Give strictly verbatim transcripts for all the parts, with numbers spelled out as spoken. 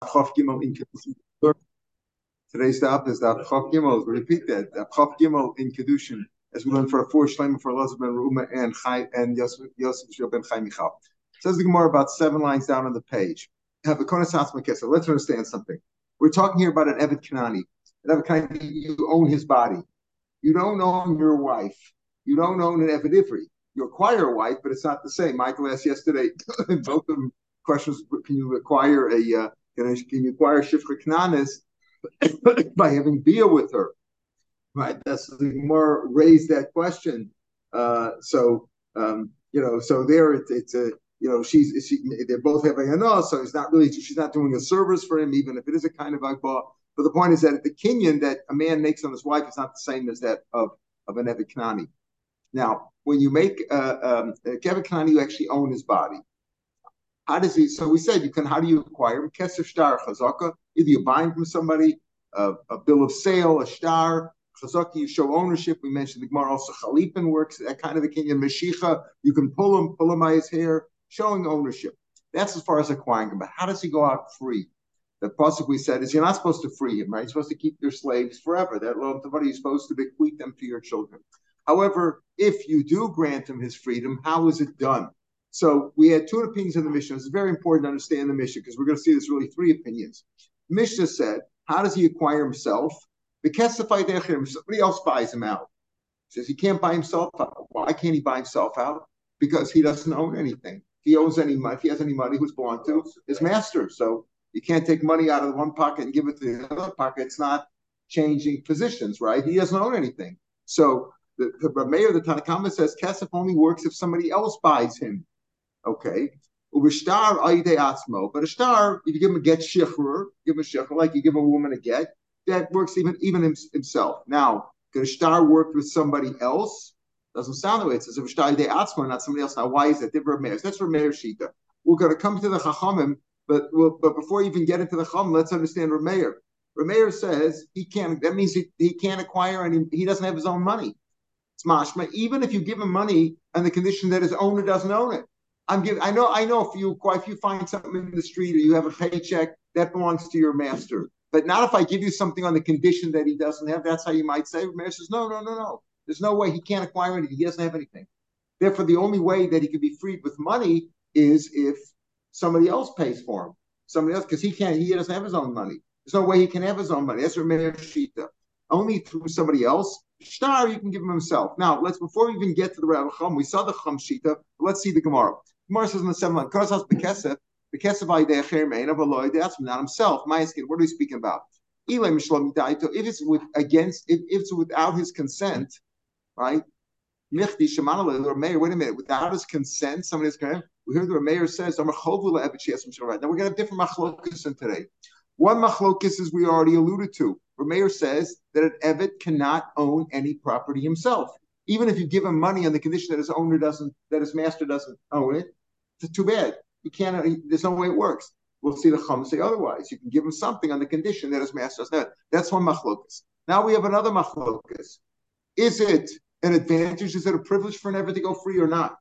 Today's daf is daf Chav Gimel. Repeat that. Daf Chav Gimel in Kedushin, as we learn for the four Shleimim for Elazar ben Ruma and Chai and Yosef ben Chai Michal. Says the Gemara about seven lines down on the page. Have a konasas makesa. Let's understand something. We're talking here about an Eved Kanani. An Eved Kanani, you own his body. You don't own your wife. You don't own an Eved Ivri. You acquire a wife, but it's not the same. Michael asked yesterday in both of them questions. Can you acquire a uh, Can you acquire Shifcha Kananis by having Bia with her? Right, that's the Gemara raised that question. Uh, so um, you know, so there it, it's a you know she's she, they're both having anah, so it's not really she's not doing a service for him, even if it is a kind of agbah. But the point is that the kinyan that a man makes on his wife is not the same as that of of an Eved Kanani. Now, when you make uh, um, an Eved Kanani, you actually own his body. How does he? So we said you can. How do you acquire him? Keser shtar chazaka. Either you buy him from somebody, uh, a bill of sale, a shtar chazaka. You show ownership. We mentioned the Gemara also chalipin works. That kind of a kinyan meshicha. You can pull him, pull him by his hair, showing ownership. That's as far as acquiring him. But how does he go out free? The pasuk we said is you're not supposed to free him, right? You're supposed to keep your slaves forever. That lo tavadi, you're supposed to bequeath them to your children. However, if you do grant him his freedom, how is it done? So we had two opinions in the Mishnah. It's very important to understand the Mishnah because we're going to see there's really three opinions. Mishnah said, how does he acquire himself? Somebody else buys him out. He says he can't buy himself out. Why can't he buy himself out? Because he doesn't own anything. If he owns any money, if he has any money, who's belonged to his master. So you can't take money out of one pocket and give it to the other pocket. It's not changing positions, right? He doesn't own anything. So the, the Rameh of the Tanna Kama says Kesef only works if somebody else buys him. Okay, but a shtar, if you give him a get shichrur, give him a shichrur, like you give a woman a get, that works even even himself. Now, could a shtar work with somebody else? Doesn't sound the way it says. If a shtar idei atzmo, not somebody else. Now, why is that? They're Rameir. That's Rameir Shita. We're going to come to the Chachamim, but we'll, but before you even get into the Chachamim, let's understand Rameir. Rameir says he can't. That means he, he can't acquire any. He doesn't have his own money. It's mashma. Even if you give him money on the condition that his owner doesn't own it. I'm giving. I know. I know. If you if you find something in the street or you have a paycheck that belongs to your master, but not if I give you something on the condition that he doesn't have. That's how you might say. Rameir says, no, no, no, no. There's no way he can't acquire anything. He doesn't have anything. Therefore, the only way that he could be freed with money is if somebody else pays for him. Somebody else, because he can't. He doesn't have his own money. There's no way he can have his own money. That's Rameir Shita. Only through somebody else. Shtar, you can give him himself. Now, let's before we even get to the Rav Chum, we saw the Chum Shita. Let's see the Gemara. Gemara says in the seventh line, "Koras has bekesef, bekesef idei acher mein avaloy deatzman." Not himself. Ma'askin. What are we speaking about? Ilay mishlam daito. If it's with against, if, if it's without his consent, right? Michdi shemanale the Rameir. Wait a minute. Without his consent, somebody is going. We heard the Rameir says, "Amar chovu le'evet she'esem shalrad." Now we're going to have different machlokus in today. One machlokus is we already alluded to. Rameir says that an evet cannot own any property himself, even if you give him money on the condition that his owner doesn't, that his master doesn't own it. It's too bad. You can't. He, there's no way it works. We'll see the Chum say otherwise. You can give him something on the condition that his master doesn't have it. That's one machlokas. Now we have another machlokas. Is it an advantage? Is it a privilege for an evet to go free or not?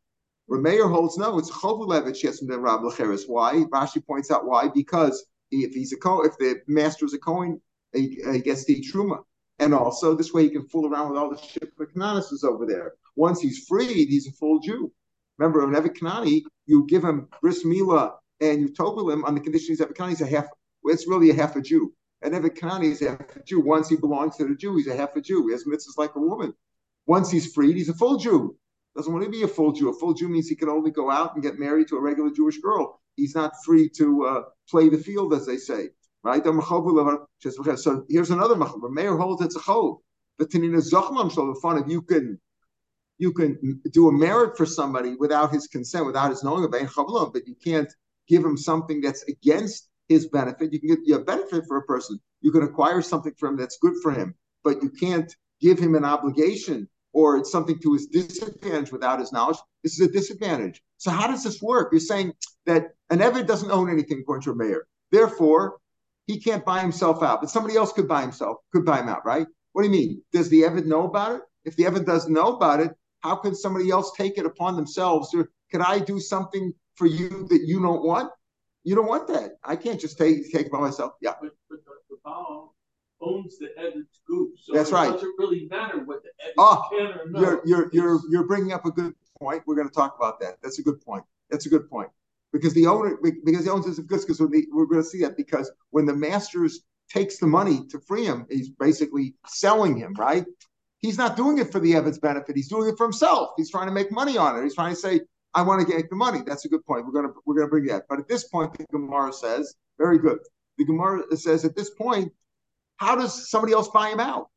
Rameir holds no. It's chovu levet she'esem den rab l'cheres. Why? Rashi points out why. Because if he's a Kohen, if the master is a Kohen, he, he gets the truma, and also this way he can fool around with all the Shifcha Kananis over there. Once he's freed, he's a full Jew. Remember, an Eved Kanani, you give him bris milah and you tobel him on the condition he's Eved Kanani. He's a half. It's really a half a Jew. An Eved Kanani is a half a Jew. Once he belongs to the Jew, he's a half a Jew. He has mitzvahs like a woman. Once he's freed, he's a full Jew. Doesn't want to be a full Jew. A full Jew means he can only go out and get married to a regular Jewish girl. He's not free to uh, play the field, as they say. Right? So here's another machlokas. Mayor holds it's a chov. But Tanina Zochman Shlomo fun if you can, you can do a merit for somebody without his consent, without his knowing of it. But you can't give him something that's against his benefit. You can get your benefit for a person. You can acquire something for him that's good for him, but you can't give him an obligation or it's something to his disadvantage without his knowledge. This is a disadvantage. So how does this work? You're saying that an Eved doesn't own anything according to a mayor. Therefore, he can't buy himself out, but somebody else could buy himself, could buy him out, right? What do you mean? Does the Eved know about it? If the Eved doesn't know about it, how can somebody else take it upon themselves? Or could I do something for you that you don't want? You don't want that. I can't just take take it by myself. Yeah. But, but the, the Baal owns the Evid's group, so that's it right. Doesn't really matter what the Evid oh, can or not. You're you're you're you're bringing up a good point. We're going to talk about that. That's a good point. That's a good point because the owner because the owner is good because we're going to see that because when the master's takes the money to free him, he's basically selling him, right? He's not doing it for the Evid's benefit. He's doing it for himself. He's trying to make money on it. He's trying to say, I want to get the money. That's a good point. We're going to we're going to bring that. But at this point, the Gemara says, very good. The Gemara says at this point, how does somebody else buy him out?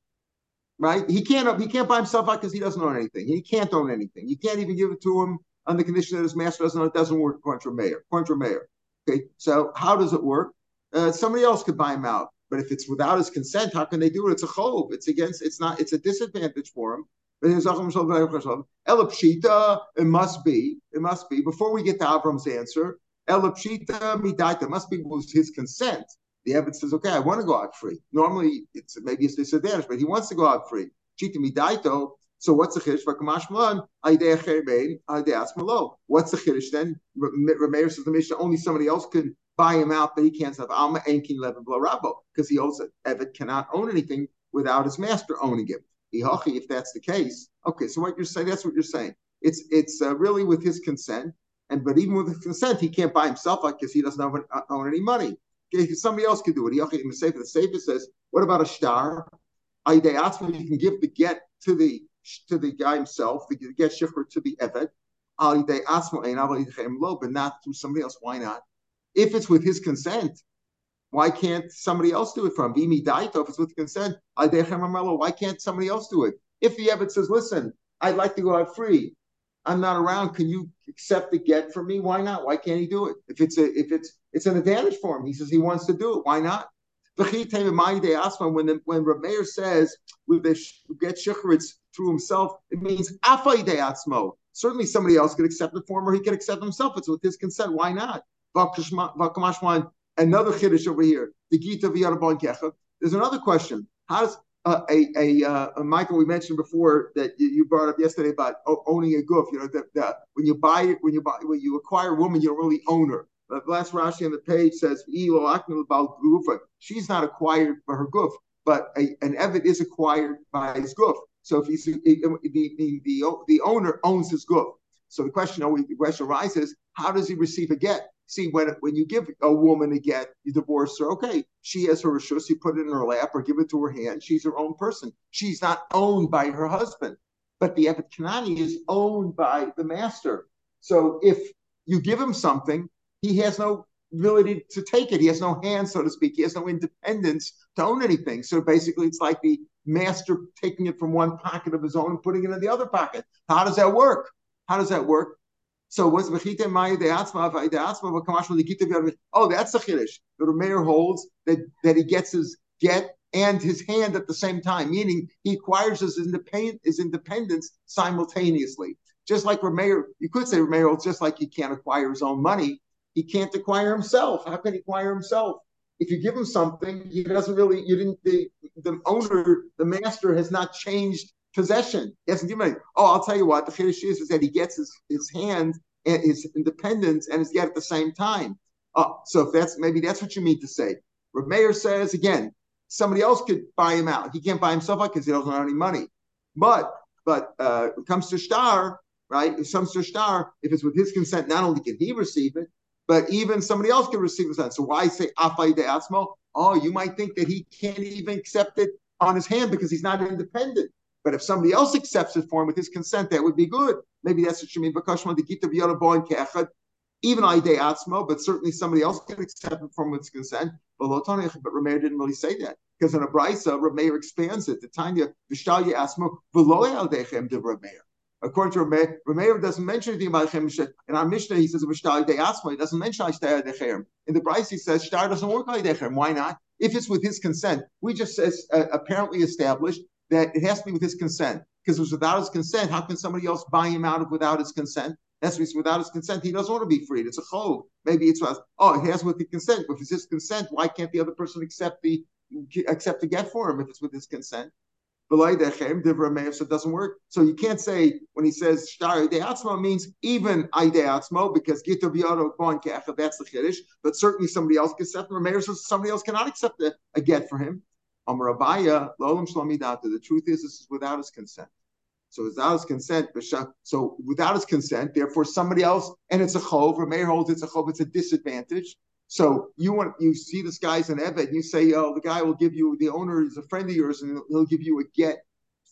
Right? He can't he can't buy himself out because he doesn't own anything. He can't own anything. You can't even give it to him on the condition that his master doesn't own it. Doesn't work according to Meir. According to Meir. Okay. So how does it work? Uh, somebody else could buy him out. But if it's without his consent, how can they do it? It's a chov. It's against. It's not. It's a disadvantage for him. Elapshita. It must be. It must be. Before we get to Avram's answer, elapshita midaita must be with his consent. The evidence says, okay, I want to go out free. Normally, it's maybe it's disadvantage, but he wants to go out free. Chita midaito. So what's the chiddush? Vakamashman idea cherein idea asmalo. What's the chiddush then? Rameir says the Mishnah only somebody else can buy him out, but he can't have Alma Enkin Levin Blarabo because he owes it. Evid cannot own anything without his master owning him. If that's the case, okay. So what you're saying, that's what you're saying. It's it's uh, really with his consent, and but even with his consent, he can't buy himself out because he doesn't own, uh, own any money. Okay, somebody else could do it. The Sefer says, what about a shtar? Idei Atzma, you can give the get to the to the guy himself, the get shifter to the Evid. Idei Atzma and Lo, but not through somebody else. Why not? If it's with his consent, why can't somebody else do it for him? Vimi daito, if it's with consent, why can't somebody else do it? If the Evid says, listen, I'd like to go out free. I'm not around. Can you accept the get from me? Why not? Why can't he do it? If it's a, if it's it's an advantage for him, he says he wants to do it. Why not? When the, when Rameir says with the get shichritz through himself, it means certainly somebody else could accept the form or he can accept himself. It's with his consent. Why not? Another chiddush over here. The Gita of Yarabon Kecha. There's another question. How does uh, a, a, uh, a Michael? We mentioned before that you, you brought up yesterday about owning a goof. You know that, that when you buy when you buy when you acquire a woman, you don't really own her. The last Rashi on the page says she's not acquired by her goof, but a, an Evid is acquired by his goof. So if he's the the the, the, the owner owns his goof. So the question always the question arises: how does he receive a get? See, when when you give a woman a get, you divorce her, okay, she has her reshus, you put it in her lap or give it to her hand. She's her own person. She's not owned by her husband. But the Evet Kanani is owned by the master. So if you give him something, he has no ability to take it. He has no hand, so to speak. He has no independence to own anything. So basically, it's like the master taking it from one pocket of his own and putting it in the other pocket. How does that work? How does that work? So what's Vachite Maya de Atzma de Atzma Vakamashma the Gita? Oh, that's the Chiddush. The Rameir holds that, that he gets his get and his hand at the same time, meaning he acquires his, independ, his independence simultaneously. Just like Rameir, you could say Rameir holds just like he can't acquire his own money, he can't acquire himself. How can he acquire himself? If you give him something, he doesn't really, you didn't, the, the owner, the master has not changed possession. He hasn't given it. Oh, I'll tell you what, the Chiddush is, is that he gets his, his hand and his independence and his get at the same time. Uh, so if that's maybe that's what you mean to say. Rav Meir says, again, somebody else could buy him out. He can't buy himself out because he doesn't have any money. But but uh, when it comes to shtar, right? If it comes to shtar, if it's with his consent, not only can he receive it, but even somebody else can receive his hand. So why say afay de atzmo? Oh, you might think that he can't even accept it on his hand because he's not independent. But if somebody else accepts it for him with his consent, that would be good. Maybe that's what you mean. Even Idei Atzmo, but certainly somebody else can accept it for him with his consent. But Rameir didn't really say that. Because in a Braisa, Rameir expands it. The Tanya, Vishalye Atzmo, V'loy Aldechem de Rameir. According to Rameir, Rameir doesn't mention anything about Chem. In our Mishnah, he says, Vishalye Atzmo, he doesn't mention Idei Aldechem. In the Braisa, he says, Shtar doesn't work Aldechem. Why not? If it's with his consent. We just says, uh, apparently established that it has to be with his consent, because it was without his consent. How can somebody else buy him out of without his consent? That's because without his consent, he doesn't want to be freed. It's a chov. Maybe it's oh, it has with the consent. But if it's his consent, why can't the other person accept the accept the get for him if it's with his consent? It doesn't work. So you can't say when he says Shtar Idei Atzmo means even Idei Atzmo, because Gitav Yodo Bon Kacha, that's the Kiddush, but certainly somebody else can accept Rameir, so somebody else cannot accept a, a get for him. Amar Abaya, Lolam Shlomi Data. The truth is, this is without his consent. So without his consent, so without his consent, therefore somebody else, and it's a chov. Rameir holds it's a chov. It's a disadvantage. So you want you see this guy's an eved, and you say, oh, the guy will give you, the owner is a friend of yours, and he'll give you a get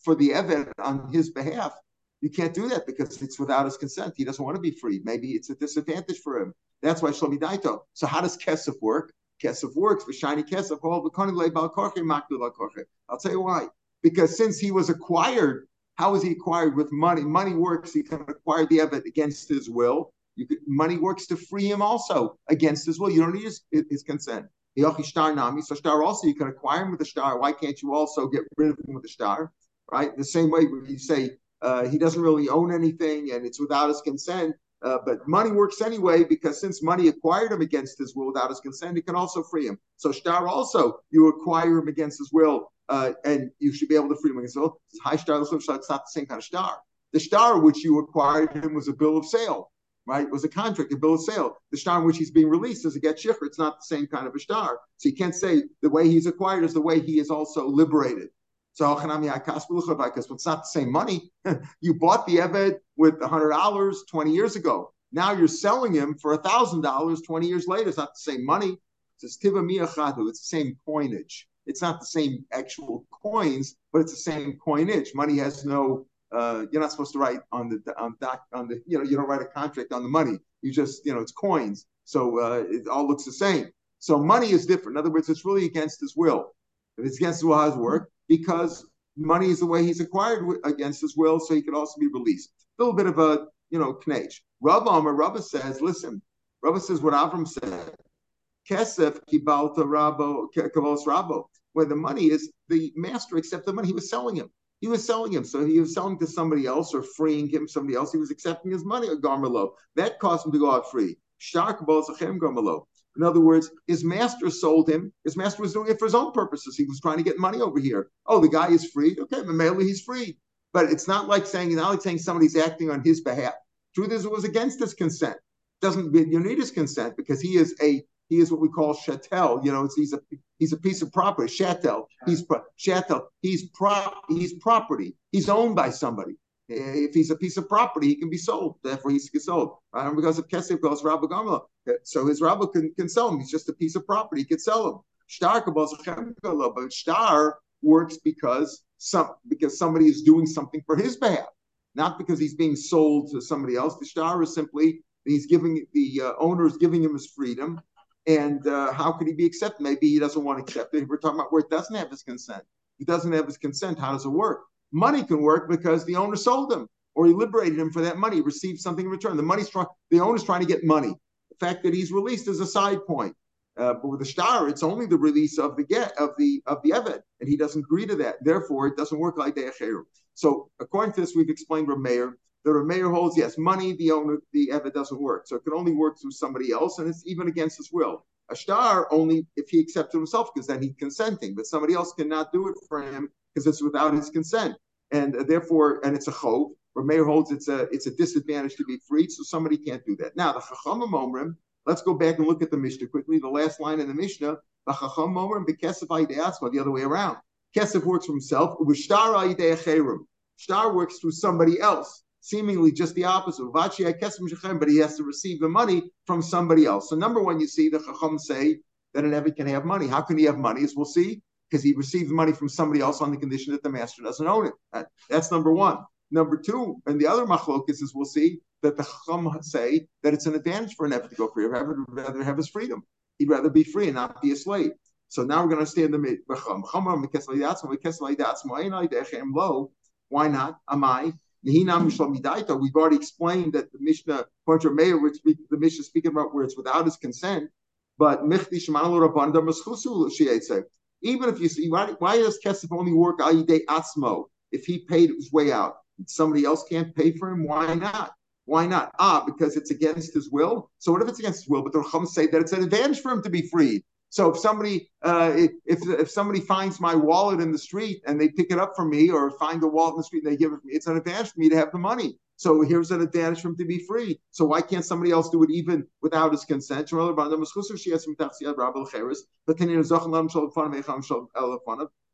for the eved on his behalf. You can't do that because it's without his consent. He doesn't want to be free. Maybe it's a disadvantage for him. That's why Shlomi Daito. So how does kesef work? Kesef works. V'shani kesef kol v'koni le'bal korche maklu le'bal korche. I'll tell you why. Because since he was acquired, how is he acquired with money? Money works. He can acquire the eved against his will. You could, money works to free him also against his will. You don't need his, his consent. Yochi shtar nami. So shtar also, you can acquire him with a shtar. Why can't you also get rid of him with a shtar? Right? The same way when you say uh, he doesn't really own anything and it's without his consent, uh, but money works anyway because since money acquired him against his will without his consent, it can also free him. So shtar also, you acquire him against his will uh, and you should be able to free him against his will. High shtar, it's not the same kind of shtar. The shtar which you acquired him was a bill of sale. Right, was a contract, a bill of sale. The shtar in which he's being released is a get shikhr. It's not the same kind of a shtar. So you can't say the way he's acquired is the way he is also liberated. So because it's not the same money. You bought the eved with one hundred dollars twenty years ago. Now you're selling him for one thousand dollars twenty years later. It's not the same money. It's the same coinage. It's not the same actual coins, but it's the same coinage. Money has no... Uh, you're not supposed to write on the on doc on the you know you don't write a contract on the money. You just you know it's coins, so uh, it all looks the same. So money is different. In other words, it's really against his will. If it's against his will, how's it work? Because money is the way he's acquired w- against his will, so he could also be released. A little bit of a you know knach. Rabba Amar Rabba says, listen. Rabba says what Avram said. Kesef kibalta rabo kavos rabo. Where the money is, the master accepted the money. He was selling him. He was selling him, so he was selling to somebody else or freeing him somebody else. He was accepting his money, a garmelo. That caused him to go out free. In other words, his master sold him. His master was doing it for his own purposes. He was trying to get money over here. Oh, the guy is free. Okay, mainly he's free. But it's not like saying, not like saying somebody's acting on his behalf. Truth is, it was against his consent. Doesn't you need his consent because he is a he is what we call shatel. You know, it's, he's a he's a piece of property. Shatel. He's pro- shatel. He's prop. He's property. He's owned by somebody. If he's a piece of property, he can be sold. Therefore, he can be sold. Right? And because of kesef goes Rabba Gamla, so his Rabba can, can sell him. He's just a piece of property. He can sell him. Shtar kabos chemgala, but shtar works because some because somebody is doing something for his behalf, not because he's being sold to somebody else. The shtar is simply he's giving the uh, owner is giving him his freedom. And uh, how could he be accepted? Maybe he doesn't want to accept it. We're talking about where it doesn't have his consent. If it doesn't have his consent, how does it work? Money can work because the owner sold him or he liberated him for that money, received something in return. The money's trying, the owner's trying to get money. The fact that he's released is a side point. Uh, but with the shtar, it's only the release of the get of the of the eved, and he doesn't agree to that. Therefore, it doesn't work like de'acheru. So according to this, we've explained Rameir. The Rameir holds, yes, money, the owner, the eved doesn't work. So it can only work through somebody else, and it's even against his will. A shtar only if he accepted himself, because then he's consenting. But somebody else cannot do it for him because it's without his consent. And uh, therefore, and it's a chov. Rameir holds it's a it's a disadvantage to be freed, so somebody can't do that. Now, the Chachamim Omrim, let's go back and look at the Mishnah quickly. The last line in the Mishnah, the Chachamim Omrim, b'kesef ha'idei atzmo, the other way around. Kesef works for himself. U'shtar ha'idei acherim. Shtar works through somebody else. Seemingly just the opposite. But he has to receive the money from somebody else. So number one, you see the Chacham say that an Eved can have money. How can he have money? As we'll see, because he received the money from somebody else on the condition that the master doesn't own it. That's number one. Number two, and the other machlokis is we'll see that the Chacham say that it's an advantage for an Eved to go free. He'd rather have his freedom. He'd rather be free and not be a slave. So now we're going to understand the why not? Am I? We've already explained that the Mishnah, according to Rameir, the Mishnah is speaking about where it's without his consent. But even if you see, why, why does Kesef only work Idei Atzmo? If he paid his way out, somebody else can't pay for him, why not? Why not? Ah, because it's against his will? So what if it's against his will? But the Chacham say that it's an advantage for him to be freed. So if somebody uh, if if somebody finds my wallet in the street and they pick it up from me, or find the wallet in the street and they give it to me, it's an advantage for me to have the money. So here's an advantage for him to be free. So why can't somebody else do it even without his consent?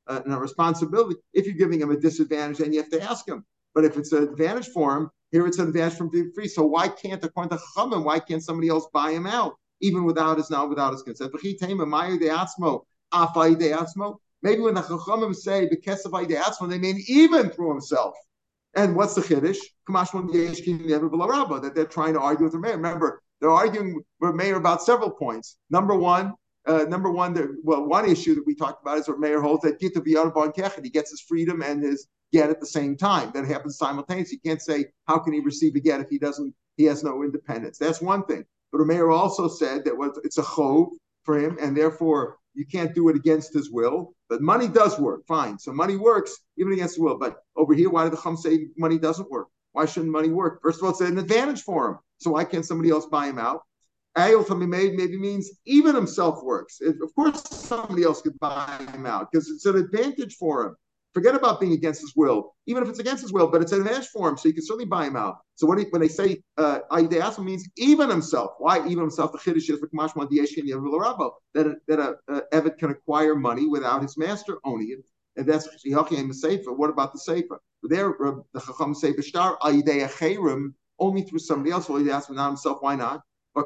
Uh, and a responsibility if you're giving him a disadvantage, and you have to ask him. But if it's an advantage for him, here it's an advantage for him to be free. So why can't according to Chachamim, why can't somebody else buy him out, even without his now without his consent? Maybe when the Chachamim say B'kesavai de'atzmo, they mean even through himself. And what's the chiddush? That they're trying to argue with the mayor. Remember, they're arguing with the mayor about several points. Number one. Uh, number one, the, well, one issue that we talked about is what Meir holds that Gita V'Yarban Kechad, he gets his freedom and his get at the same time. That happens simultaneously. You can't say how can he receive a get if he doesn't, he has no independence. That's one thing. But Meir also said that what, it's a chov for him, and therefore you can't do it against his will. But money does work, fine. So money works even against the will. But over here, why did the Chum say money doesn't work? Why shouldn't money work? First of all, it's an advantage for him. So why can't somebody else buy him out? Ayil from made maybe means even himself works. It, of course, somebody else could buy him out because it's an advantage for him. Forget about being against his will, even if it's against his will, but it's an advantage for him, so you can certainly buy him out. So when, he, when they say uh, Ayil means even himself. Why even himself? The Chiddush is that that a, a Eved can acquire money without his master owning it, and that's and the Sefer. What about the Sefer? There, uh, the Chacham say B'shtar Ayidei Achirim only through somebody else. Well, he asked not himself. Why not? To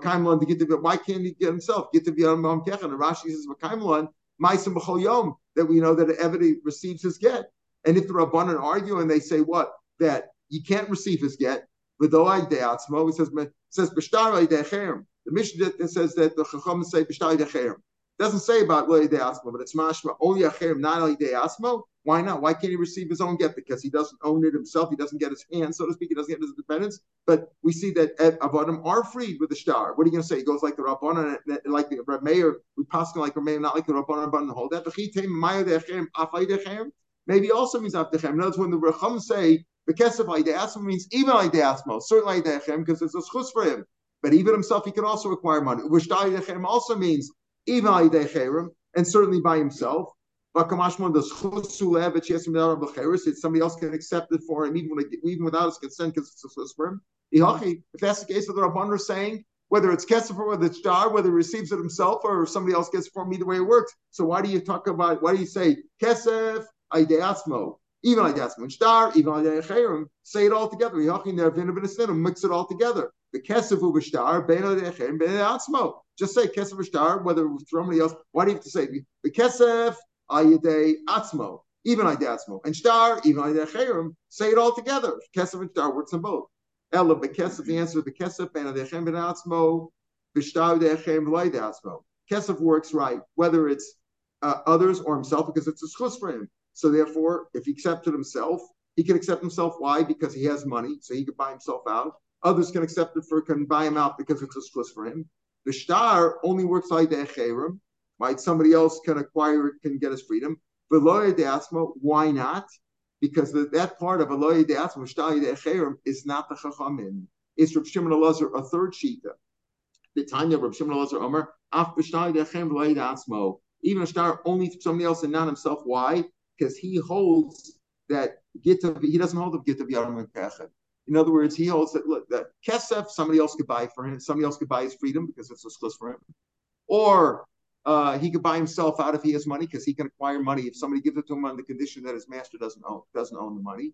get to, why can't he get himself? Get to V'Yarban Kechad. And Rashi says, Maisim B'chol Yom, that we know that Eved receives his get. And if the Rabbanan argue and they say what? That you can't receive his get. V'do Ayidei Atzmo, he says, says B'shtar Ayidei Achirim. The Mishnah says that the Chachamim say B'shtar Ayidei Achirim. Doesn't say about Lo Ayidei Atzmo, but it's Mashma, only Achirim, not Ayidei Atzmo. Why not? Why can't he receive his own get? Because he doesn't own it himself. He doesn't get his hand, so to speak. He doesn't get his dependence. But we see that Avadim are freed with the star. What are you going to say? He goes like the Rabbanan, like the Rameir, we pass him like Rameir, not like the Rabbanan, but hold that. Maybe also means Avdechem. Notice when the Rechum say, Bekesef Aydeasmo means even Aydeasmo, certainly Aydeachem, because it's a schus for him. But even himself, he can also acquire money. Ushtar Aydeachem also means even Aydeachem, and certainly by himself. Somebody else can accept it for him, even, even without his consent, because it's a for him. If that's the case, the Rabbanan is saying, whether it's Kesef or whether it's Shtar, whether he receives it himself or somebody else gets it for him, either way it works. So why do you talk about, why do you say, Kesef, Ayidei Atzmo, even Ayidei Atzmo, and Shtar, even Ayidei Achirim, say it all together. Mix it all together. The Kesef of Shtar, Ben Ayidei Achirim, Ben Ayidei Atzmo. Just say Kesef or Shtar, whether it was somebody else. Why do you have to say, the Kesef, Ayidei Atzmo, even Ayidei Atzmo, and Shtar, even Ayidei Achirim, say it all together. Kesef and Shtar works in both. Ella B'Kesef, the answer to B'Kesef, Ben Ayidei Achirim, Ben Atzmo, B'Shtar Ayidei Achirim, Lo Ayidei Atzmo. Kesef works right, whether it's uh, others or himself, because it's a schus for him. So therefore, if he accepted himself, he can accept himself. Why? Because he has money, so he can buy himself out. Others can accept it for, can buy him out because it's a schus for him. B'Shtar only works Ayidei Achirim. Right? Somebody else can acquire it, can get his freedom. But Lo Ayidei Atzmo, why not? Because the, that part of Lo Ayidei Atzmo, Shtar Ayidei Achirim, is not the Chachamim. It's Reb Shimon HaElazar, a third shita. The Tanya Reb Shimon HaElazar Omer, Af B'Shtar Ayidei Achirim Lo Ayidei Atzmo. Even a star only somebody else and not himself. Why? Because he holds that Gita, he doesn't hold of Gita V'Yarban Kechad. In other words, he holds that look, that Kesef, somebody else could buy for him. Somebody else could buy his freedom because it's a schluss for him. Or Uh, he could buy himself out if he has money because he can acquire money if somebody gives it to him on the condition that his master doesn't own doesn't own the money.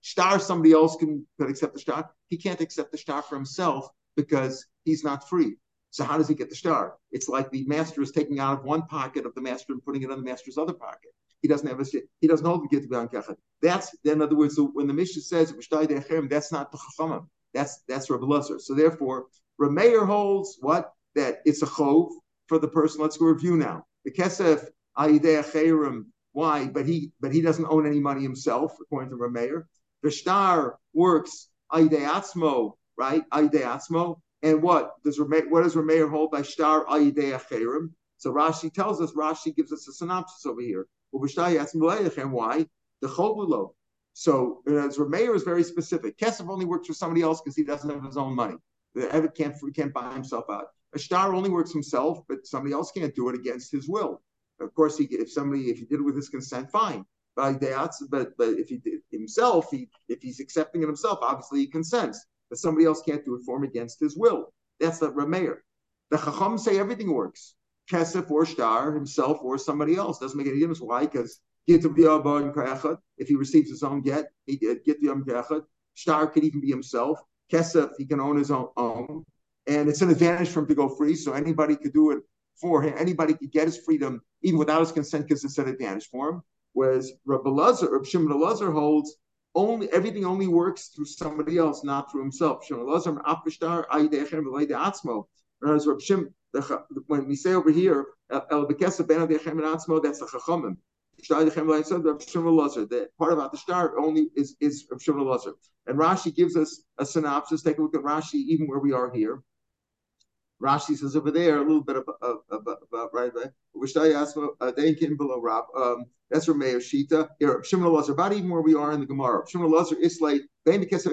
Shtar, somebody else can could accept the shtar. He can't accept the shtar for himself because he's not free. So how does he get the shtar? It's like the master is taking out of one pocket of the master and putting it on the master's other pocket. He doesn't have a he doesn't hold the get to be. That's in other words, when the Mishnah says that's not the Chachamim. That's that's Rebbe Elazar. So therefore, Reb Meir holds what that it's a chov for the person. Let's go review now. The Kesef, Ayidei Achirim, why? But he but he doesn't own any money himself, according to Reb Meir. The Shtar works, Ayidei Atzmo, right? Ayidei Atzmo. And what does Reb Meir, what does Reb Meir hold by Shtar, Ayidei Achirim? So Rashi tells us, Rashi gives us a synopsis over here. Why? The Chobulo. So as Reb Meir is very specific. Kesef only works for somebody else because he doesn't have his own money. The Eved can't, can't buy himself out. a shtar only works himself, but somebody else can't do it against his will. Of course, he if somebody if he did it with his consent, fine. But but but if he did himself, he if he's accepting it himself, obviously he consents. But somebody else can't do it for him against his will. That's the Rameir. The Chacham say everything works. Kesef or shtar, himself or somebody else, doesn't make any difference. Why? Because if he receives his own get, he get the Yom Shtar could even be himself. Kesef, he can own his own, own. And it's an advantage for him to go free, so anybody could do it for him. Anybody could get his freedom even without his consent because it's an advantage for him. Whereas Rabbi Lazar, Rabbi Shimon Lazar holds only everything only works through somebody else, not through himself. Shimon Lazar, whereas Rabbi Shimon, when we say over here, El Bekesef Ben Adechem Atzmo, that's the Chachamim. That part about the shtar only is is Rav Shimon Elazar. And Rashi gives us a synopsis. Take a look at Rashi, even where we are here. Rashi says over there a little bit about, about, about right there. Um, that's from Meir Shita. Here, Rav Shimon Elazar, about even where we are in the Gemara. Rav Shimon Elazar is like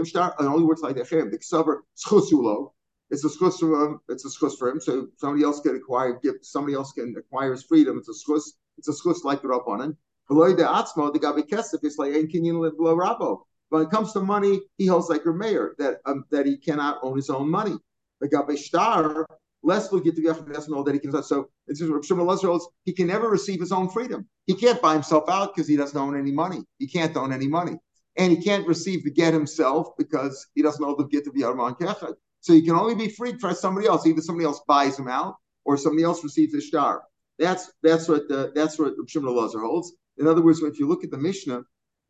shtar. It only works like the Echem. The Ksaver Schusulo. It's a schus for him. It's a schus for him. So somebody else can acquire, give somebody else can acquire his freedom. It's a schus. It's a schus like the Rabbanan. Below the atzmo, the gabi kesef is like ein kinyan le below rabbo. When it comes to money, he holds like Rameir that um, that he cannot own his own money. The gabi shtar less will get to that he can. So it's just Rav Shimon Elazar holds he can never receive his own freedom. He can't buy himself out because he doesn't own any money. He can't own any money, and he can't receive the get himself because he doesn't know the get to be arman kechad. So you can only be freed by somebody else. Either somebody else buys him out, or somebody else receives his shtar. That's that's what the, that's what Rav Shimon Elazar holds. In other words, if you look at the Mishnah,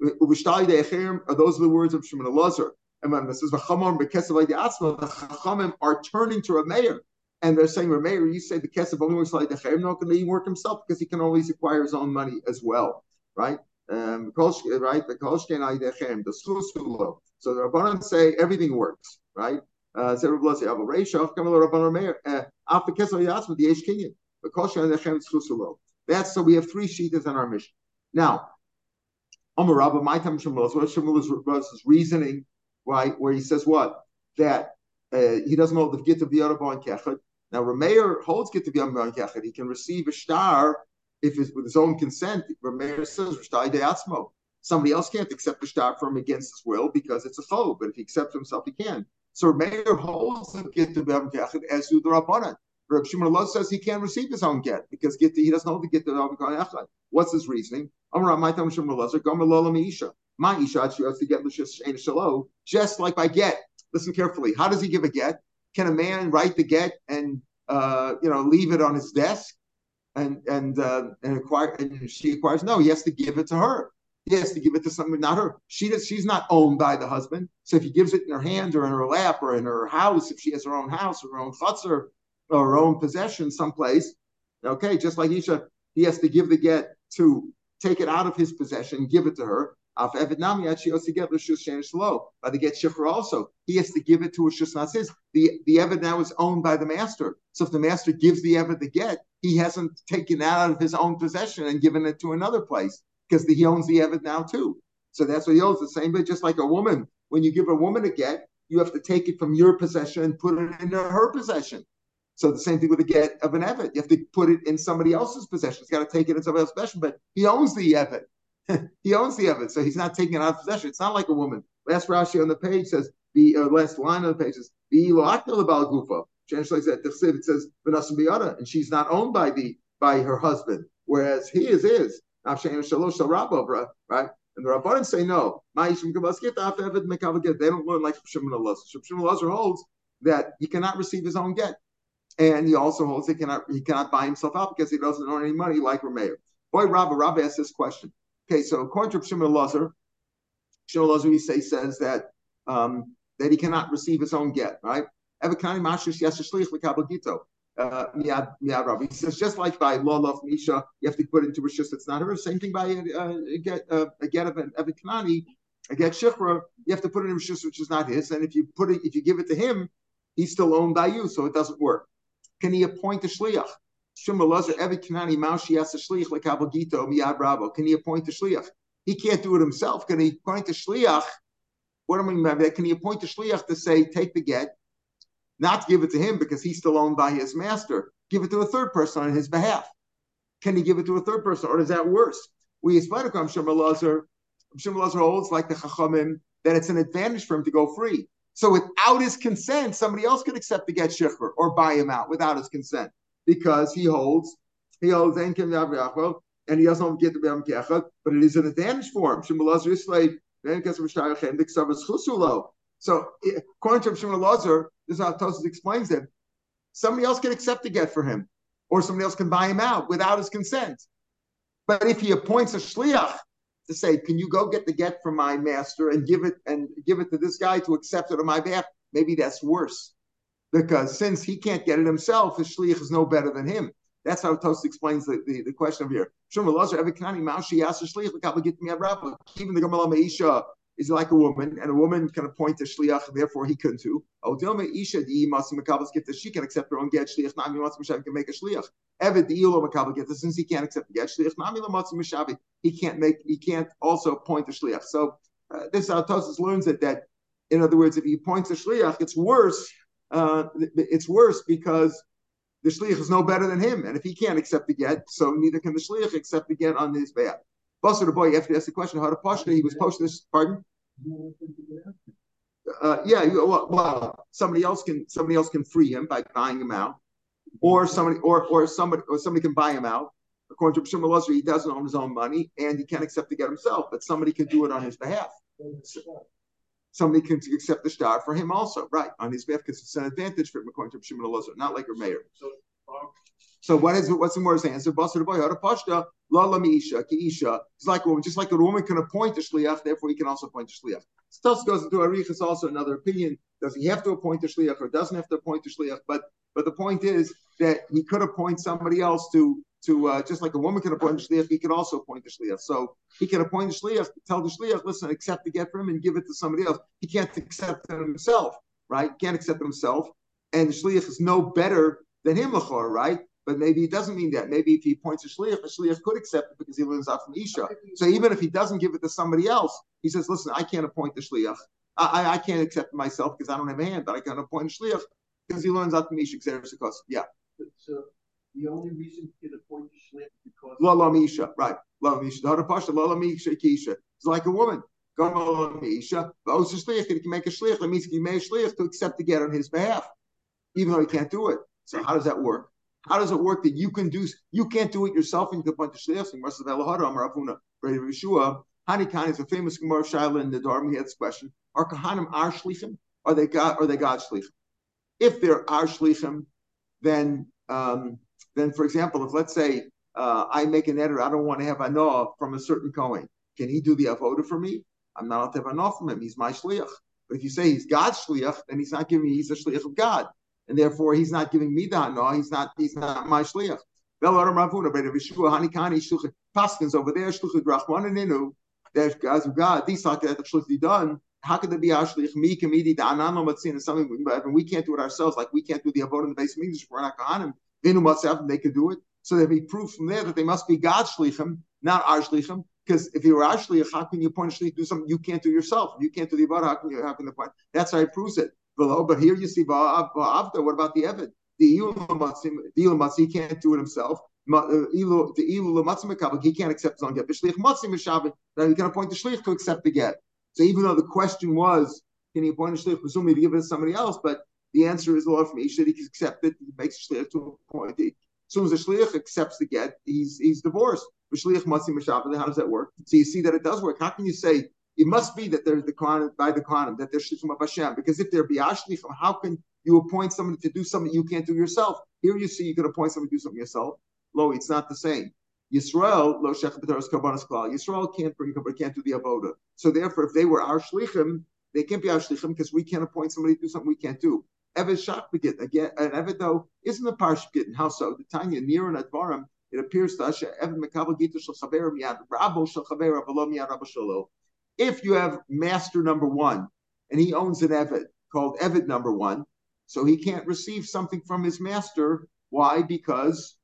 those are the words of Rav Shimon Elazar. And when this is the Chachamim are turning to Rameir, and they're saying, Rameir, you say the Kesef only works like the Chayim, not going to work himself because he can always acquire his own money as well, right? Um, right? The So the Rabbanan say everything works, right? Uh, that's so we have three shitas on our mission. Now, Amar Rabba, my time is reasoning, right, where he says what? That uh, he doesn't hold the get to be on kechad. Now, Rameir holds get to be on kechad. He can receive a shtar if it's with his own consent. Rameir says, Rishtai de Atzmo. Somebody else can't accept the shtar from him against his will because it's a foe, but if he accepts himself, he can. So Rameir holds the get to B'Yom Kechad as do the Rabbanan. Rav Shimon Elazar says he can't receive his own get because get to, he doesn't hold the get to B'Yom Kechad. What's his reasoning? Amar my Tam Shimon Elazar Gomer Lo L'Meisha. My Isha she has to get L'Shesh Ein Shelo just like by get. Listen carefully. How does he give a get? Can a man write the get and uh, you know leave it on his desk and and uh, and acquire and she acquires? No, he has to give it to her. He has to give it to someone, not her. She does, she's not owned by the husband. So if he gives it in her hand or in her lap or in her house, if she has her own house or her own chutzner or her own possession someplace, okay, just like Isha, he has to give the get to take it out of his possession, give it to her. By the get shifra also, he has to give it to a shus not his. The the eved now is owned by the master. So if the master gives the eved the get, he hasn't taken it out of his own possession and given it to another place. Because he owns the eved now too, so that's what he owns. The same way, just like a woman, when you give a woman a get, you have to take it from your possession and put it into her possession. So the same thing with the get of an eved, you have to put it in somebody else's possession. He's got to take it in somebody else's possession, but he owns the eved. He owns the eved, so he's not taking it out of possession. It's not like a woman. Last Rashi on the page says the uh, last line on the page says the loakna lebal gufa. Translates that it says v'nasim biyada, and she's not owned by the by her husband, whereas he is is. Right? And the Rabbanim say no. They don't learn like Shimon Elazar. Shimon Elazar holds that he cannot receive his own get, and he also holds he cannot he cannot buy himself out because he doesn't own any money like Rameir. Boy, Rabba Rabba asked this question. Okay, so according to Shimon Elazar, Shimon Elazar he say says that um, that he cannot receive his own get. Right? Uh, Miyad, Miyad Rabbi. He says, just like by Lolov Misha, you have to put into Rishus that's not her. Same thing by uh, a get uh, a get of an Eved Kanani, a get Shifra, you have to put it in Rishus which is not his. And if you put it, if you give it to him, he's still owned by you, so it doesn't work. Can he appoint a Shliach? Shimon Elazar Eved Kanani Maushi as a Shliach like Abogito Miyad Rabbi. Can he appoint a Shliach? He can't do it himself. Can he appoint a Shliach? What do I mean by that? Can he appoint a Shliach to say, take the get? Not give it to him because he's still owned by his master. Give it to a third person on his behalf. Can he give it to a third person, or is that worse? We aspire to Shmuel Lazar. Shmuel Lazar holds, like the Chachamim, that it's an advantage for him to go free. So without his consent, somebody else could accept the get shikhr or buy him out without his consent, because he holds, he holds, and he doesn't get the B'am Kechad, but it is an advantage for him. Shmuel Lazar is like, so according to Shmuel Lazar, this is how Tosfos explains it. Somebody else can accept the get for him, or somebody else can buy him out without his consent. But if he appoints a shliach to say, "Can you go get the get from my master and give it and give it to this guy to accept it on my behalf?" Maybe that's worse, because since he can't get it himself, his shliach is no better than him. That's how Tosfos explains the, the, the question here. Shmuel Lazar, every kind of maushi yasser shliach, look, get me a rabbi. Even the Gemara Meisha is like a woman, and a woman can appoint a shliach, and therefore he couldn't too. Odilma isha di masim makabel get this, she can accept her own get shliach. Nami matzim mishavi can make a shliach. Eved di ilo makabel get this, since he can't accept the get shliach. Nami lo matzim mishavi, he can't make, he can't also appoint a shliach. So uh, this uh, Tosfos learns it that, in other words, if he appoints a shliach, it's worse. Uh, it's worse because the shliach is no better than him, and if he can't accept the get, so neither can the shliach accept the get on his behalf. Basar the boy, after he asked the question, how to Pashta, he was posting this, pardon? Uh, yeah, well, well, somebody else can somebody else can free him by buying him out, or somebody or or somebody or somebody can buy him out. According to Shmuel Lazar, he doesn't own his own money and he can't accept the get himself, but somebody can do it on his behalf. So, somebody can accept the shtar for him also, right? On his behalf, because it's an advantage for him, according to Shmuel Lazar, not like your mayor. So, um, So what is what's the Gemara's answer? Basar the boy, how to Pashta, la isha ki isha. It's like a woman, just like a woman can appoint a shliach, therefore he can also appoint a shliach. Tosfos goes into Arich. It's also another opinion. Does he have to appoint a shliach or doesn't have to appoint a shliach? But but the point is that he could appoint somebody else to to uh, just like a woman can appoint a shliach, he can also appoint a shliach. So he can appoint a shliach, tell the shliach, listen, accept the get for him and give it to somebody else. He can't accept it himself, right? He can't accept it himself, and the shliach is no better than him, l'chor, right? But maybe he doesn't mean that. Maybe if he appoints a shliach, a shliach could accept it because he learns out from Isha. So even if he doesn't give it to somebody else, he says, listen, I can't appoint the shliach. I, I, I can't accept it myself because I don't have a hand, but I can appoint a shliach because he learns out from Isha. Yeah. So the only reason he can appoint the shliach because... Lalam Isha, right. Lalam Isha. Lalam Isha Kisha. It's like a woman. Lalam Isha. But he can make a shliach. That means he can make a shliach to accept the get on his behalf, even though he can't do it. So how does that work? How does it work that you can do you can't do it yourself and you can appoint the shliach? And Marsav Elohara Amar Avuna Brei Yeshua Hani Khan is a famous Gemara Shaila in the Dharma. He had this question: Are Kahanim our shlichim? Are they God? Are they God's shlichim? If they're our shlichim, then um, then for example, if let's say uh, I make an editor, I don't want to have anoah from a certain kohen. Can he do the avoda for me? I'm not allowed to have anoah from him. He's my shliach. But if you say he's God's shliach, then he's not giving me. He's a shliach of God. And therefore, he's not giving me the hanah. He's not. He's not my shliach. Paskins over there. Shluchid Rachmaninu. There's guys of God. These talk that the shluchid be done. How could there be our shliach? Me kamidi the anam matzin is something. But we can't do it ourselves. Like we can't do the avodah in the base of English. We're not kahanim. Vinu matzaf. They can do it. So there'd be proof from there that they must be God's shlichim, not our shlichim. Because if you were our shliach, how can you appoint a shliach do something you can't do yourself? You can't do the avodah. How can you? How can the point? That's how he proves it. But here you see, what about the Eved? The Ilu he can't do it himself. The Ilu he can't accept his own get. Now he can appoint the Shlich to accept the get. So even though the question was, can he appoint a Shlich, presumably to give it to somebody else, but the answer is, Lord, from each that he can accept it, he makes the Shlich to appoint it. As soon as the Shlich accepts the get, he's he's divorced. Then how does that work? So you see that it does work. How can you say, it must be that they're the Kohanim, by the Kohanim, that they're Shlichim of Hashem. Because if they're Biashli, how can you appoint somebody to do something you can't do yourself? Here you see you can appoint somebody to do something yourself. Lo, it's not the same. Yisrael, Lo Shech B'taras Karbanas Klal. Yisrael can't bring, but can't do the avoda. So therefore, if they were our Shlichim, they can't be our Shlichim because we can't appoint somebody to do something we can't do. Eved Shach Begit, again, and Eved though, isn't a Parsh Begit, and how so? The Tanya, near and Advarim, it appears to us, Eved Mekabel Gita Shal Chaber Miyad, Rabbo Shal Chaber, Avalo Miyad Rabbo Shalo. If you have master number one, and he owns an Eved called Eved number one, so he can't receive something from his master. Why? Because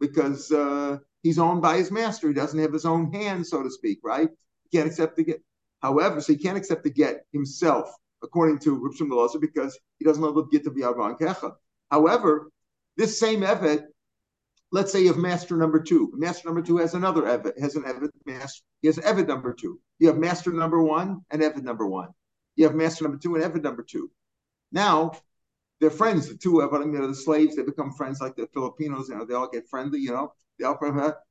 because uh, he's owned by his master. He doesn't have his own hand, so to speak, right? He can't accept the get. However, so he can't accept the get himself. according to Rav Shmuel Elazar, because he doesn't know what Gita V'Avon Kechad. However, this same Evet, let's say you have master number two. Master number two has another Evet, has an Evet master. He has Evet number two. You have master number one and Evet number one. You have master number two and Evet number two. Now, they're friends. The two Evadim, you know, the slaves, they become friends like the Filipinos. You know, they all get friendly, you know. They all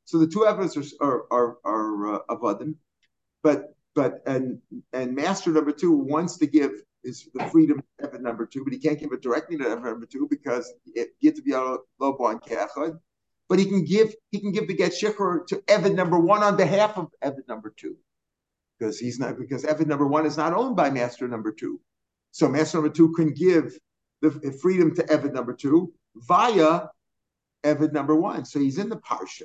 so the two Evadims are are are uh, Avadim, but but and and master number two wants to give is the freedom to Evad number two, but he can't give it directly to Evad number two because it gets to be out lobo on Kachad. But he can give he can give the get shikr to Evad number one on behalf of Evad number two, because he's not because Evad number one is not owned by master number two, so master number two can give the freedom to Evid number two via Evid number one. So he's in the Parsha.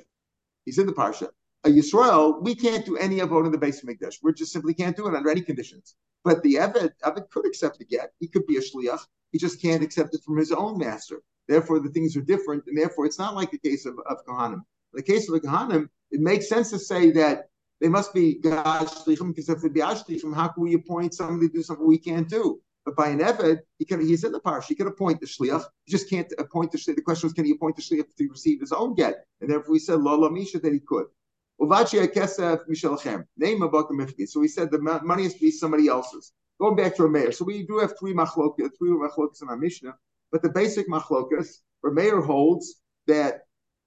He's in the Parsha. A Yisrael, we can't do any Avod in the Beis Hamikdash. We just simply can't do it under any conditions. But the Evid, Evid could accept the get. He could be a Shliach. He just can't accept it from his own master. Therefore, the things are different, and therefore, it's not like the case of, of Kohanim. In the case of the Kohanim, it makes sense to say that they must be Gashlichim, because if they be Ashlichim, how can we appoint somebody to do something we can't do? But by an Eved, he can, he's in the parish. He can appoint the Shliach. He just can't appoint the Shliach. The question was, can he appoint the Shliach to receive his own get? And therefore, we said, La La Misha, that he could. So he said, the money is to be somebody else's. Going back to Rameir. So we do have three machlokas, three machlokas in our Mishnah. But the basic machlokas, Rameir holds that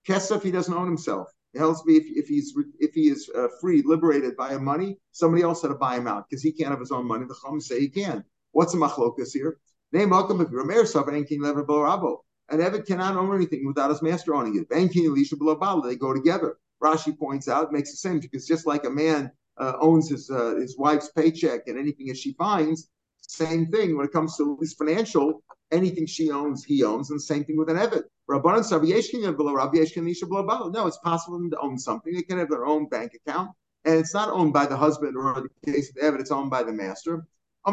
Kesef, he doesn't own himself. It helps me if, if he's if he is uh, free, liberated by a money, somebody else had to buy him out because he can't have his own money. The Chum say he can. What's the machlokas here? Name welcome if Rameir suffer and King Lever Rabo. An Evid cannot own anything without his master owning it. And King Elisha Bala, they go together. Rashi points out, makes the same because just like a man uh, owns his uh, his wife's paycheck and anything that she finds, same thing when it comes to his financial, anything she owns, he owns, and the same thing with an Evid. Rabbanan Savi Yeshkin Bala Rabbi Yeshkin Elisha Bala. No, it's possible for them to own something. They can have their own bank account, and it's not owned by the husband or in the case of Evid, it's owned by the master. No,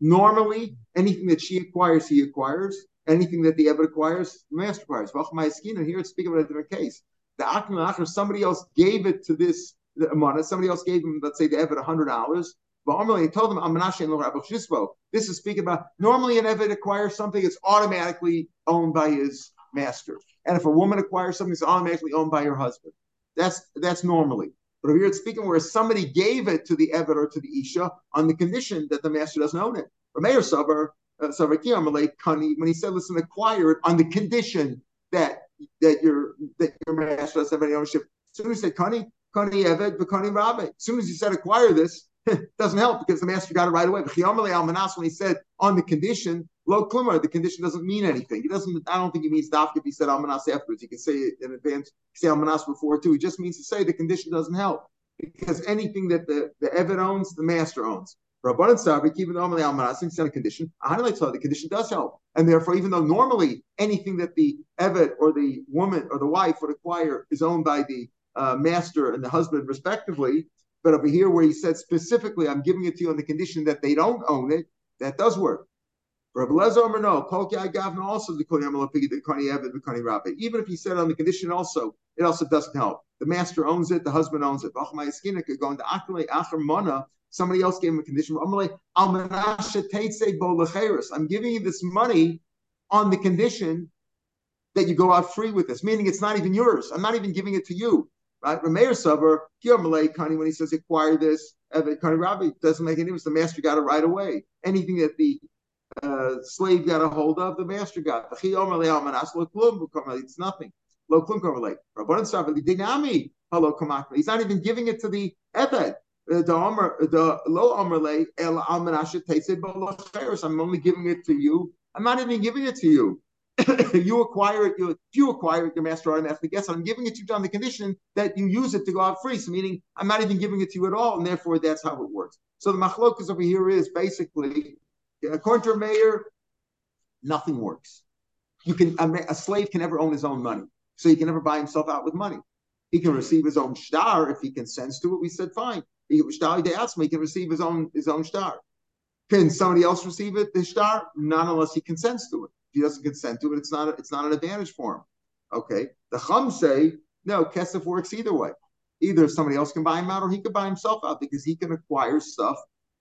normally, anything that she acquires, he acquires. Anything that the Eved acquires, the master acquires. And here it's speaking about a different case. The Akhnach, if somebody else gave it to this Amana, somebody else gave him, let's say, the Eved one hundred dollars. Normally, he told them, this is speaking about, normally an Eved acquires something, it's automatically owned by his master. And if a woman acquires something, it's automatically owned by her husband. That's, that's normally. But if you're speaking where somebody gave it to the Eved or to the Isha on the condition that the master doesn't own it. Rameir Savar, when he said, listen, acquire it on the condition that that your that your master doesn't have any ownership. As soon as he said Kani, Kani Eved, Kani Rabbe. As soon as he said acquire this, it doesn't help because the master got it right away. But when he said on the condition, Lo Klumar, the condition doesn't mean anything. He doesn't. I don't think he means dafka if he said almanas afterwards. He can say it in advance, say almanas before too. He just means to say the condition doesn't help because anything that the the Eved owns, the master owns. Rabbanan Savi, even though normally almanas, it's not a condition. The condition does help, and therefore, even though normally anything that the Eved or the woman or the wife would acquire is owned by the uh, master and the husband respectively, but over here where he said specifically, I'm giving it to you on the condition that they don't own it, that does work. Rabbi Lezer Omer no, also the even if he said on the condition also, it also doesn't help. The master owns it, the husband owns it. Somebody else gave him a condition. I'm giving you this money on the condition that you go out free with this, meaning it's not even yours. I'm not even giving it to you. Right? Rameir Savar, when he says acquire this, doesn't make any difference. The master got it right away. Anything that the Uh, slave got a hold of, the master got. It's nothing. He's not even giving it to the Eved. I'm only giving it to you. I'm not even giving it to you. you acquire it, you, if you acquire it, your master automatically gets it. I'm giving it to you on the condition that you use it to go out free. So meaning I'm not even giving it to you at all, and therefore that's how it works. So the machlokas over here is basically according to Rameir, nothing works. You can a, a slave can never own his own money, so he can never buy himself out with money. He can receive his own shtar if he consents to it. We said fine. He can receive his own his own shtar. Can somebody else receive it? The shtar, not unless he consents to it. If he doesn't consent to it, it's not a, it's not an advantage for him. Okay. The Chum say no. Kesef works either way. either somebody else can buy him out or he could buy himself out, because he can acquire stuff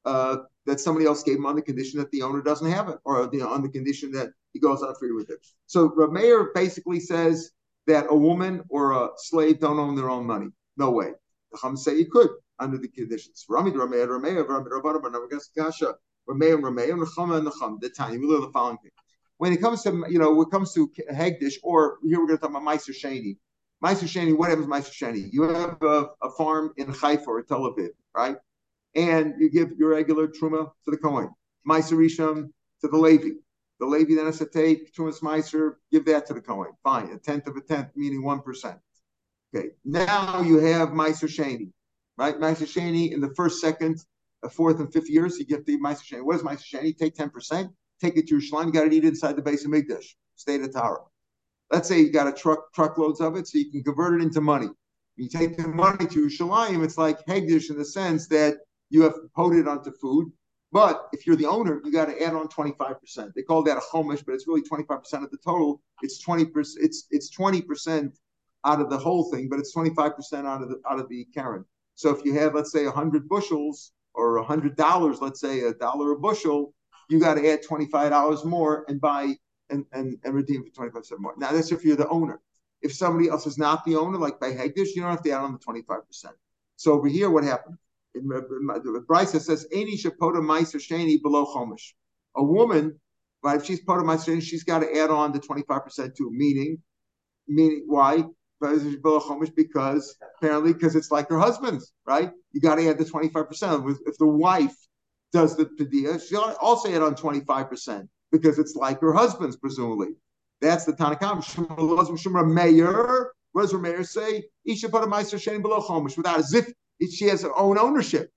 uh, that somebody else gave him on the condition that the owner doesn't have it, or you know, on the condition that he goes out free with it. So Rav Meir basically says that a woman or a slave don't own their own money. No way. The Chum say you could under the conditions. Rami Rameya Rameya Rameya Rameya the time we learn the following thing. When it comes to you know when it comes to Hegdish, or here we're going to talk about Meiser Sheni. Meiser Sheni, what happens to Meiser Sheni? You have a, a farm in Haifa or Tel Aviv, right? And you give your regular truma to the Kohen, Meiser Rishon to the Levi. The Levi then has to take trumas Meiser, give that to the Kohen. Fine, a tenth of a tenth, meaning one percent. Okay, now you have Meiser Sheni, right? Meiser Sheni in the first, second, fourth, and fifth years, you get the Meiser Sheni. What is Meiser Sheni? Take ten percent. Take it to Yerushalayim, you got to eat inside the Beis Hamikdash, stay at Tahara. Let's say you got a truck, truckloads of it, so you can convert it into money. You take the money to Yerushalayim, it's like Hegdish in the sense that you have poted onto food, but if you're the owner, you got to add on twenty-five percent. They call that a chomish, but it's really twenty-five percent of the total. It's twenty percent. It's it's twenty percent out of the whole thing, but it's twenty-five percent out of the out of the karen. So if you have, let's say, one hundred bushels or one hundred dollars, let's say a dollar a bushel, you got to add twenty-five dollars more and buy and, and, and redeem for twenty-five percent more. Now, that's if you're the owner. If somebody else is not the owner, like by Hegdish, you don't have to add on the twenty-five percent. So over here, what happened? Bryce says, Any Shapota Meiser Shani below Chomish. A woman, right, if she's Pota Meiser Shani, she's got to add on the twenty-five percent too. Meaning, meaning why? Below Chomish, because apparently, because it's like her husband's, right? You got to add the twenty-five percent. If the wife does the Padilla, she'll also add on twenty-five percent because it's like her husband's, presumably. That's the Tanakhama. Shemra Meir, what does her mayor say? Isha put a Meister Shane below Chomish, without as if she has her own ownership.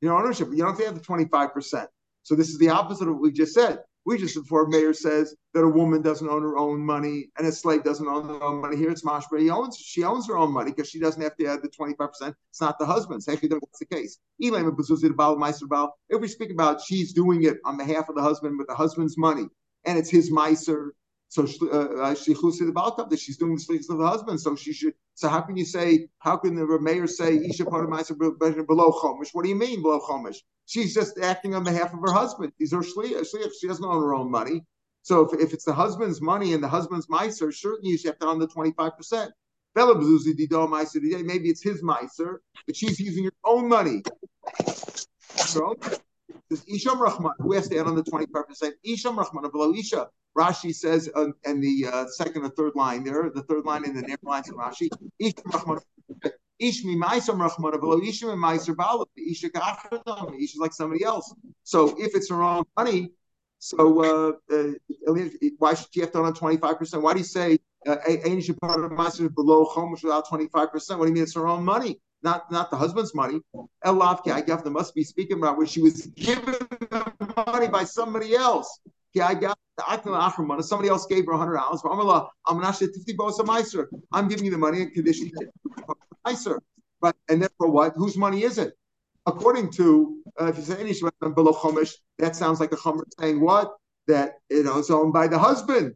You know, ownership, you don't have to have the twenty-five percent. So this is the opposite of what we just said. We just, before Meir says that a woman doesn't own her own money and a slave doesn't own her own money. Here it's Mashba. He owns, she owns her own money because she doesn't have to add the twenty-five percent. It's not the husband's. Actually, that's the case. If we speak about she's doing it on behalf of the husband with the husband's money and it's his miser, so uh, she's doing the sleeves of the husband. So she should. So how can you say, how can the Rameyer say, Isha part of miser below Chomish? What do you mean below Chomish? She's just acting on behalf of her husband. She's her shliach. She doesn't own her own money. So if, if it's the husband's money and the husband's miser, certainly you should have to own the twenty-five percent. Maybe it's his miser, but she's using her own money. So Isham Rahman, who has to add on the twenty-five percent? Isham Rahman, below Isha. Rashi says, uh, and the uh, second or third line there, the third line in the narrow lines of Rashi, Isham Rahman. Ishmi Maisam Rahmana below Ishmi Maiser Balab, Isha Gachadam, Isha's like somebody else. So if it's her own money, so uh, uh, why should she have to own twenty-five percent? Why do you say Anisha uh, part of Maiser below Chomish without twenty-five percent? What do you mean it's her own money? Not not the husband's money. Elavke, I guess must be speaking about where she was given the money by somebody else. I got the Akla Achramana. Somebody else gave her a hundred dollars. I'm not fifty bosa meiser. I'm giving you the money in condition meiser. But and then for what? Whose money is it? According to uh, if you say any below chomish, that sounds like a chomer saying what? That you know it's owned by the husband.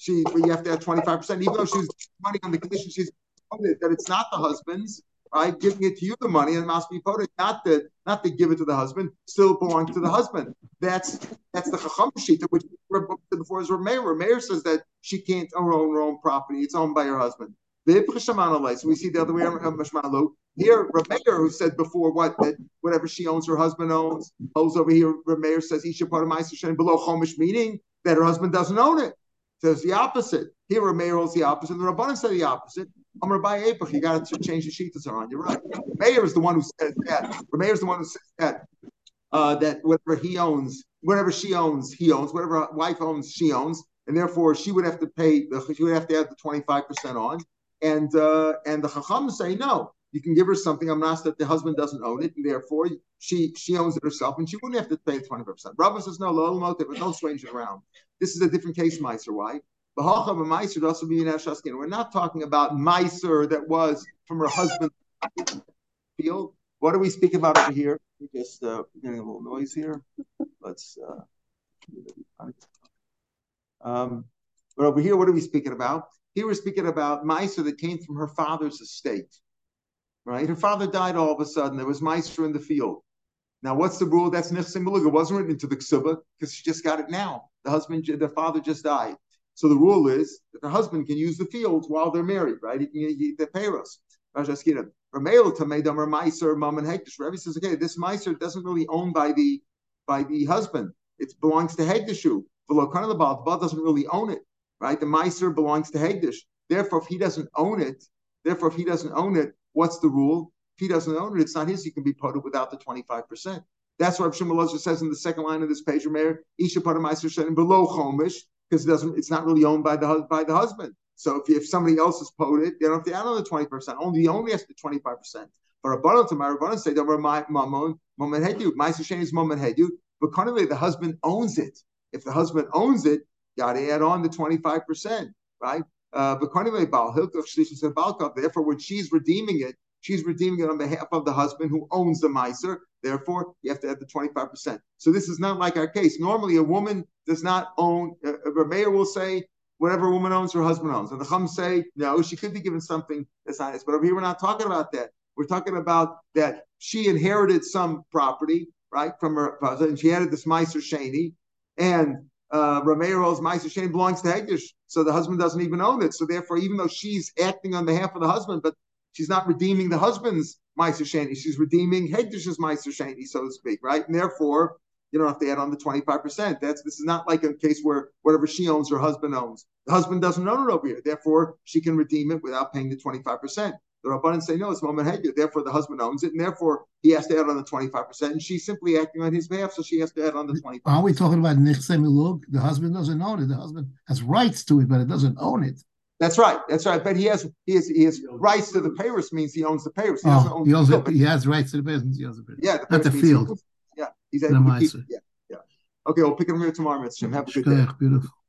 She you have to have twenty five percent, even though she's money on the condition she's it, that it's not the husband's. Right, giving it to you the money and it must be potent, not to not to give it to the husband, still belongs to the husband. That's that's the Chacham Shita, which before is Rameir. Rameir says that she can't own her own, her own property; it's owned by her husband. So we see the other way around. Here, Rameir, who said before what that whatever she owns, her husband owns. Those over here, Rameir says he should part of Meiser Sheni below Chomish, meaning that her husband doesn't own it. So it's the opposite. Here, Rameir holds the opposite, and the Rabbanan said the opposite. You got to change the sheets around. You're right. Meir is the one who says that. Meir is the one who says that. Uh, that whatever he owns, whatever she owns, he owns. Whatever wife owns, she owns, and therefore she would have to pay. The, she would have to add the twenty-five percent on. And uh, and the Chacham say no. You can give her something. I'm not that the husband doesn't own it, and therefore she she owns it herself, and she wouldn't have to pay twenty-five percent. Rabbi says no. Lo lo there was no swinging around. This is a different case, Meiser. Why? We're not talking about Meiser that was from her husband's field. What are we speaking about over here? We're just uh, getting a little noise here. Let's. Uh, um, but over here, what are we speaking about? Here we're speaking about Meiser that came from her father's estate. right? Her father died all of a sudden. There was Meister in the field. Now, what's the rule? That's Nechse Meluga. It wasn't written into the Ksuba because she just got it now. The husband, the father just died. So the rule is that the husband can use the fields while they're married, right? He can eat the peros. Rebbe says, okay, this Meister doesn't really own by the by the husband. It belongs to Hegdishu. The Baal doesn't really own it, right? The Meister belongs to Hegdish. Therefore, if he doesn't own it, therefore, if he doesn't own it, what's the rule? If he doesn't own it, it's not his. He can be poter without the twenty-five percent. That's what Rav Shmuel Elazar says in the second line of this page, Rameir, Isha poter Meister shenim below Chomish, because it doesn't, it's not really owned by the by the husband. So if, if somebody else is poted, they don't have to add on the twenty percent. Only he only has to the twenty-five percent. But Rabbanon to my Rabbanon say that Mamon Mamon Hedu, Meister shenim is Mamon Hedu. But currently, the husband owns it. If the husband owns it, got to add on the twenty-five percent, right? Uh, therefore, when she's redeeming it, she's redeeming it on behalf of the husband who owns the miser. Therefore, you have to add the twenty-five percent. So this is not like our case. Normally, a woman does not own, uh, a mayor will say, whatever a woman owns, her husband owns. And the Chum say, no, she could be given something that's not his. But over here, we're not talking about that. We're talking about that she inherited some property, right, from her husband, and she added this miser sheni, and uh, Rameir's Meister Shenim belongs to Hegdish, so the husband doesn't even own it. So therefore, even though she's acting on behalf of the husband, but she's not redeeming the husband's Meister Shenim, she's redeeming Hegdish's Meister Shenim, so to speak, right? And therefore, you don't have to add on the twenty-five percent. That's this is not like a case where whatever she owns, her husband owns. The husband doesn't own it over here. Therefore, she can redeem it without paying the twenty-five percent. The Rabbanan say, no, it's Mamon Hedu. Therefore, the husband owns it, and therefore, he has to add on the twenty-five percent. And she's simply acting on his behalf, so she has to add on the twenty-five percent. Are we talking about Nechse Milug? The husband doesn't own it. The husband has rights to it, but it doesn't own it. That's right. That's right. But he has he has, he has rights to the payers, means he owns the payers. He, oh, he, owns the field, he has rights to the payers. He owns the payers. Yeah, the payers, not the field. He yeah, he's able to keep it. Yeah, yeah. Okay, we'll pick him here tomorrow, Mister Shim. Have a good day. Beautiful.